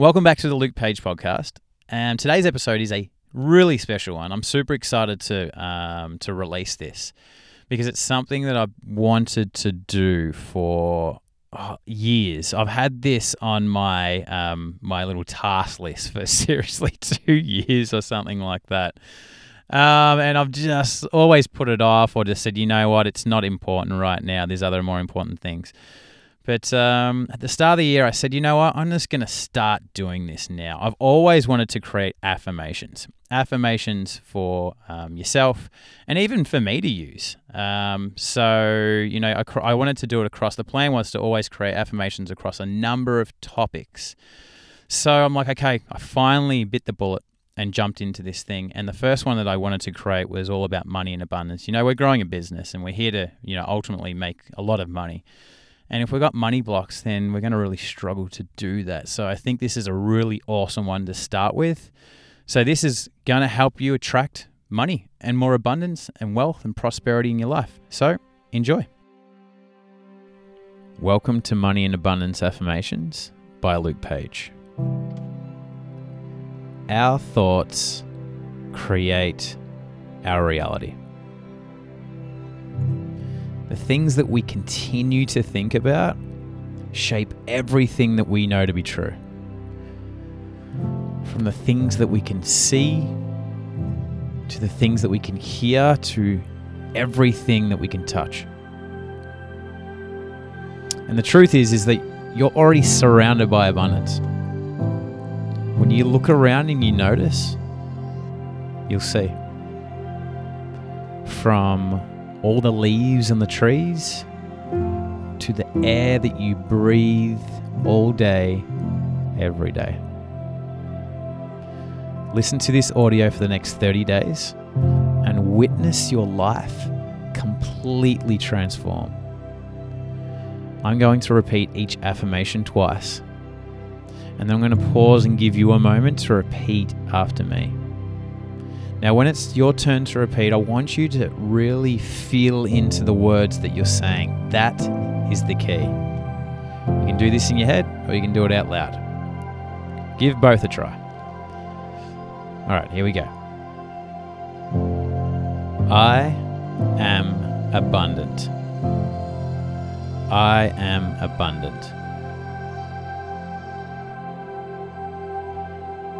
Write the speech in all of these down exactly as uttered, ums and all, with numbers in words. Welcome back to the Luke Page podcast. Um, today's episode is a really special one. I'm super excited to um, to release this because it's something that I've wanted to do for oh, years. I've had this on my um, my little task list for seriously two years or something like that. Um, and I've just always put it off or just said, you know what, it's not important right now. There's other more important things. But um, at the start of the year, I said, you know what, I'm just going to start doing this now. I've always wanted to create affirmations, affirmations for um, yourself and even for me to use. Um, so, you know, I, cr- I wanted to do it across. The plan was to always create affirmations across a number of topics. So I'm like, okay, I finally bit the bullet and jumped into this thing. And the first one that I wanted to create was all about money and abundance. You know, we're growing a business and we're here to, you know, ultimately make a lot of money. And if we've got money blocks, then we're going to really struggle to do that. So I think this is a really awesome one to start with. So this is going to help you attract money and more abundance and wealth and prosperity in your life. So enjoy. Welcome to Money and Abundance Affirmations by Luke Page. Our thoughts create our reality. The things that we continue to think about shape everything that we know to be true. From the things that we can see, to the things that we can hear, to everything that we can touch. And the truth is, is that you're already surrounded by abundance. When you look around and you notice, you'll see. From all the leaves on the trees, to the air that you breathe all day, every day. Listen to this audio for the next thirty days and witness your life completely transform. I'm going to repeat each affirmation twice, and then I'm going to pause and give you a moment to repeat after me. Now, when it's your turn to repeat, I want you to really feel into the words that you're saying. That is the key. You can do this in your head or you can do it out loud. Give both a try. All right, here we go. I am abundant. I am abundant.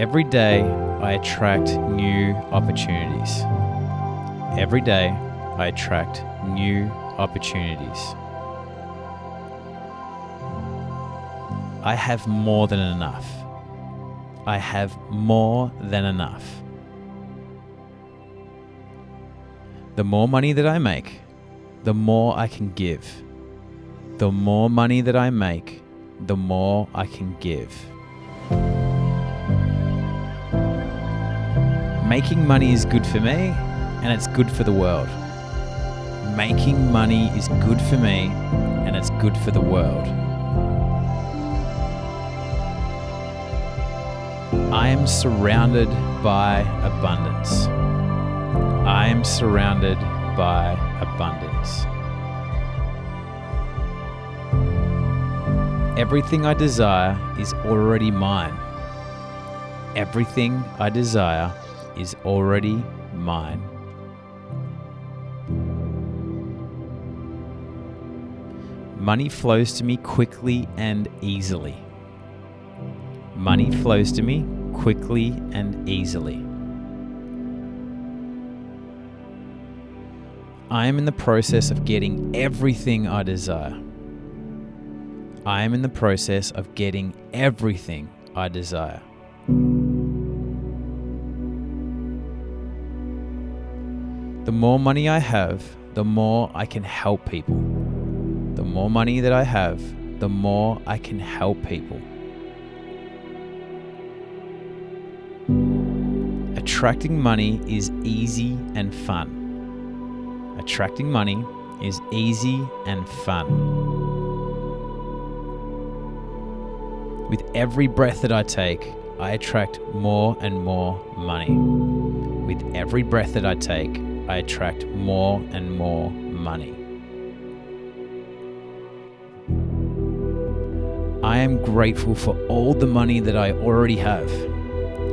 Every day, I attract new opportunities. Every day, I attract new opportunities. I have more than enough. I have more than enough. The more money that I make, the more I can give. The more money that I make, the more I can give. Making money is good for me, and it's good for the world. Making money is good for me, and it's good for the world. I am surrounded by abundance. I am surrounded by abundance. Everything I desire is already mine. Everything I desire is already mine. Money flows to me quickly and easily. Money flows to me quickly and easily. I am in the process of getting everything I desire. I am in the process of getting everything I desire. The more money I have, the more I can help people. The more money that I have, the more I can help people. Attracting money is easy and fun. Attracting money is easy and fun. With every breath that I take, I attract more and more money. With every breath that I take, I attract more and more money. I I am grateful for all the money that I already have.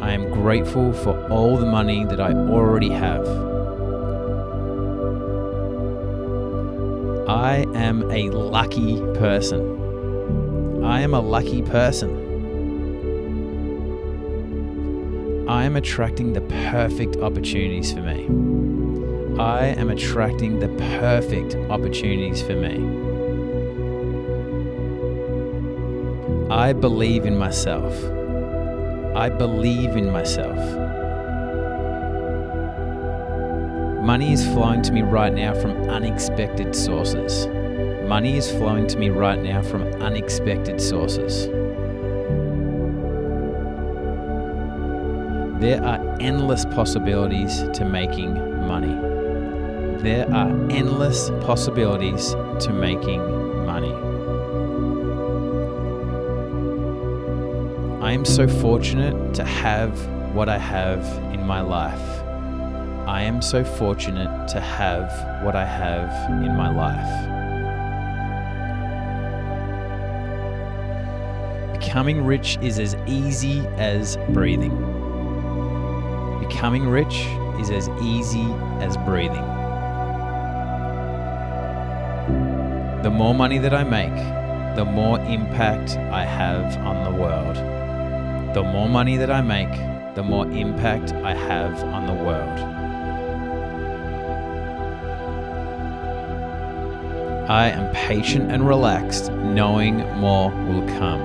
I am grateful for all the money that I already have. I am a lucky person. I am a lucky person. I am attracting the perfect opportunities for me. I am attracting the perfect opportunities for me. I believe in myself. I believe in myself. Money is flowing to me right now from unexpected sources. Money is flowing to me right now from unexpected sources. There are endless possibilities to making money. There are endless possibilities to making money. I am so fortunate to have what I have in my life. I am so fortunate to have what I have in my life. Becoming rich is as easy as breathing. Becoming rich is as easy as breathing. The more money that I make, the more impact I have on the world. The more money that I make, the more impact I have on the world. I am patient and relaxed, knowing more will come.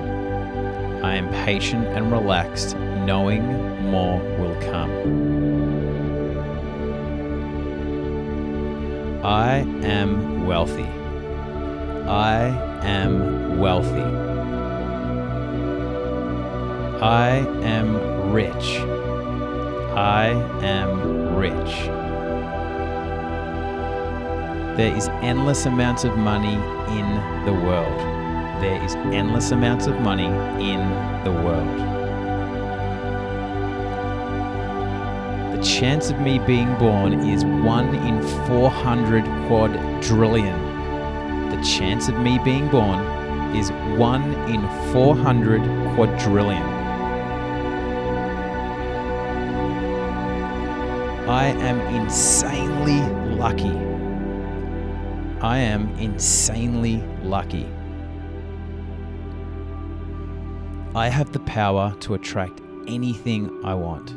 I am patient and relaxed, knowing more will come. I am wealthy. I am wealthy. I am rich. I am rich. There is endless amounts of money in the world. There is endless amounts of money in the world. The chance of me being born is one in four hundred quadrillion. The chance of me being born is one in four hundred quadrillion. I am insanely lucky. I am insanely lucky. I have the power to attract anything I want.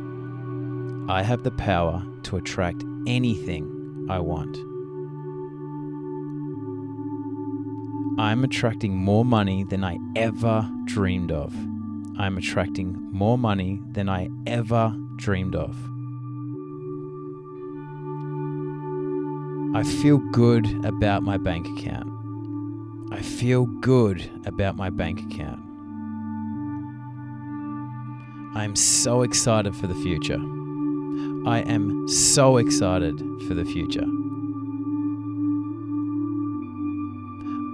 I have the power to attract anything I want. I'm attracting more money than I ever dreamed of. I'm attracting more money than I ever dreamed of. I feel good about my bank account. I feel good about my bank account. I am so excited for the future. I am so excited for the future.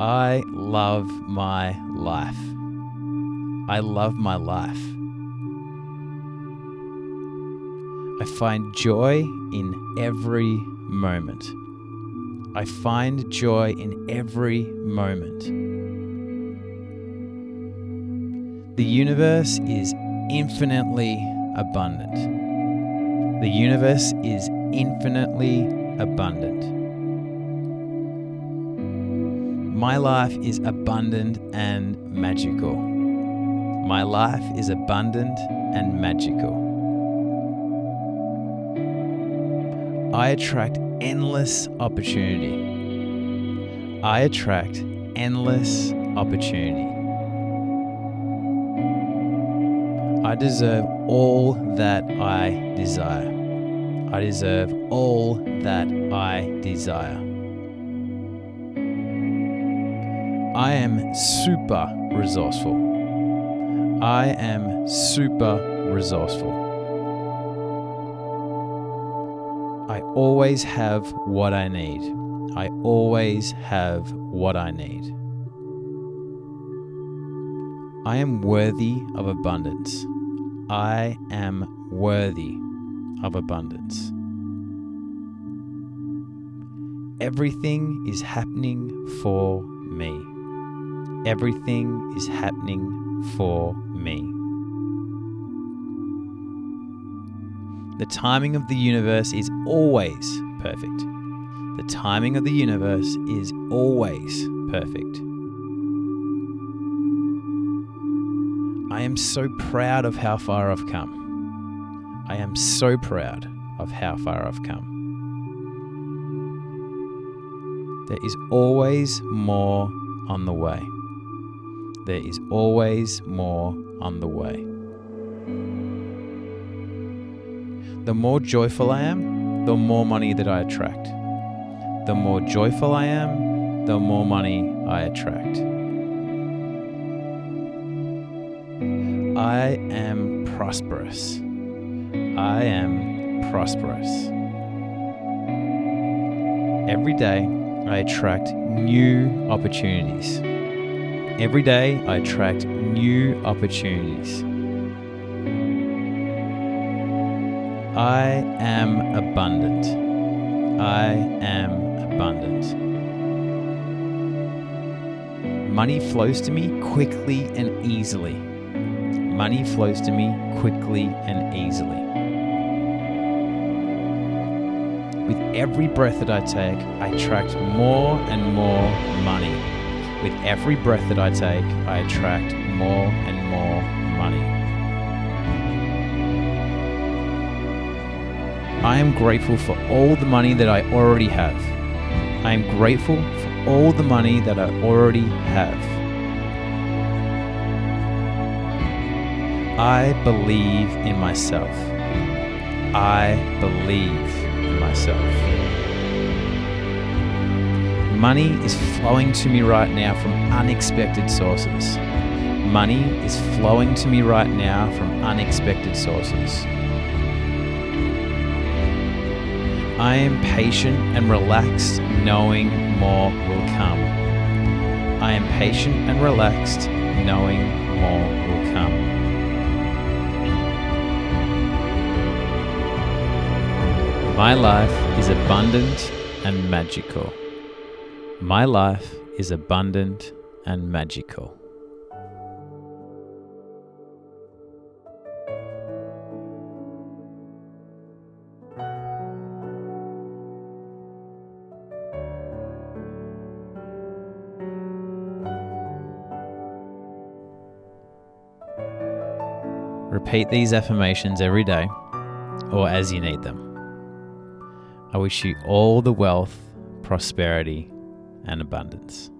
I love my life. I love my life. I find joy in every moment. I find joy in every moment. The universe is infinitely abundant. The universe is infinitely abundant. My life is abundant and magical. My life is abundant and magical. I attract endless opportunity. I attract endless opportunity. I deserve all that I desire. I deserve all that I desire. I am super resourceful. I am super resourceful. I always have what I need. I always have what I need. I am worthy of abundance. I am worthy of abundance. Everything is happening for me. Everything is happening for me. The timing of the universe is always perfect. The timing of the universe is always perfect. I am so proud of how far I've come. I am so proud of how far I've come. There is always more on the way. There is always more on the way. The more joyful I am, the more money that I attract. The more joyful I am, the more money I attract. I am prosperous. I am prosperous. Every day I attract new opportunities. Every day I attract new opportunities. I am abundant. I am abundant. Money flows to me quickly and easily. Money flows to me quickly and easily. With every breath that I take, I attract more and more money. With every breath that I take, I attract more and more money. I am grateful for all the money that I already have. I am grateful for all the money that I already have. I believe in myself. I believe in myself. Money is flowing to me right now from unexpected sources. Money is flowing to me right now from unexpected sources. I am patient and relaxed, knowing more will come. I am patient and relaxed, knowing more will come. My life is abundant and magical. My life is abundant and magical. Repeat these affirmations every day, or as you need them. I wish you all the wealth, prosperity, and abundance.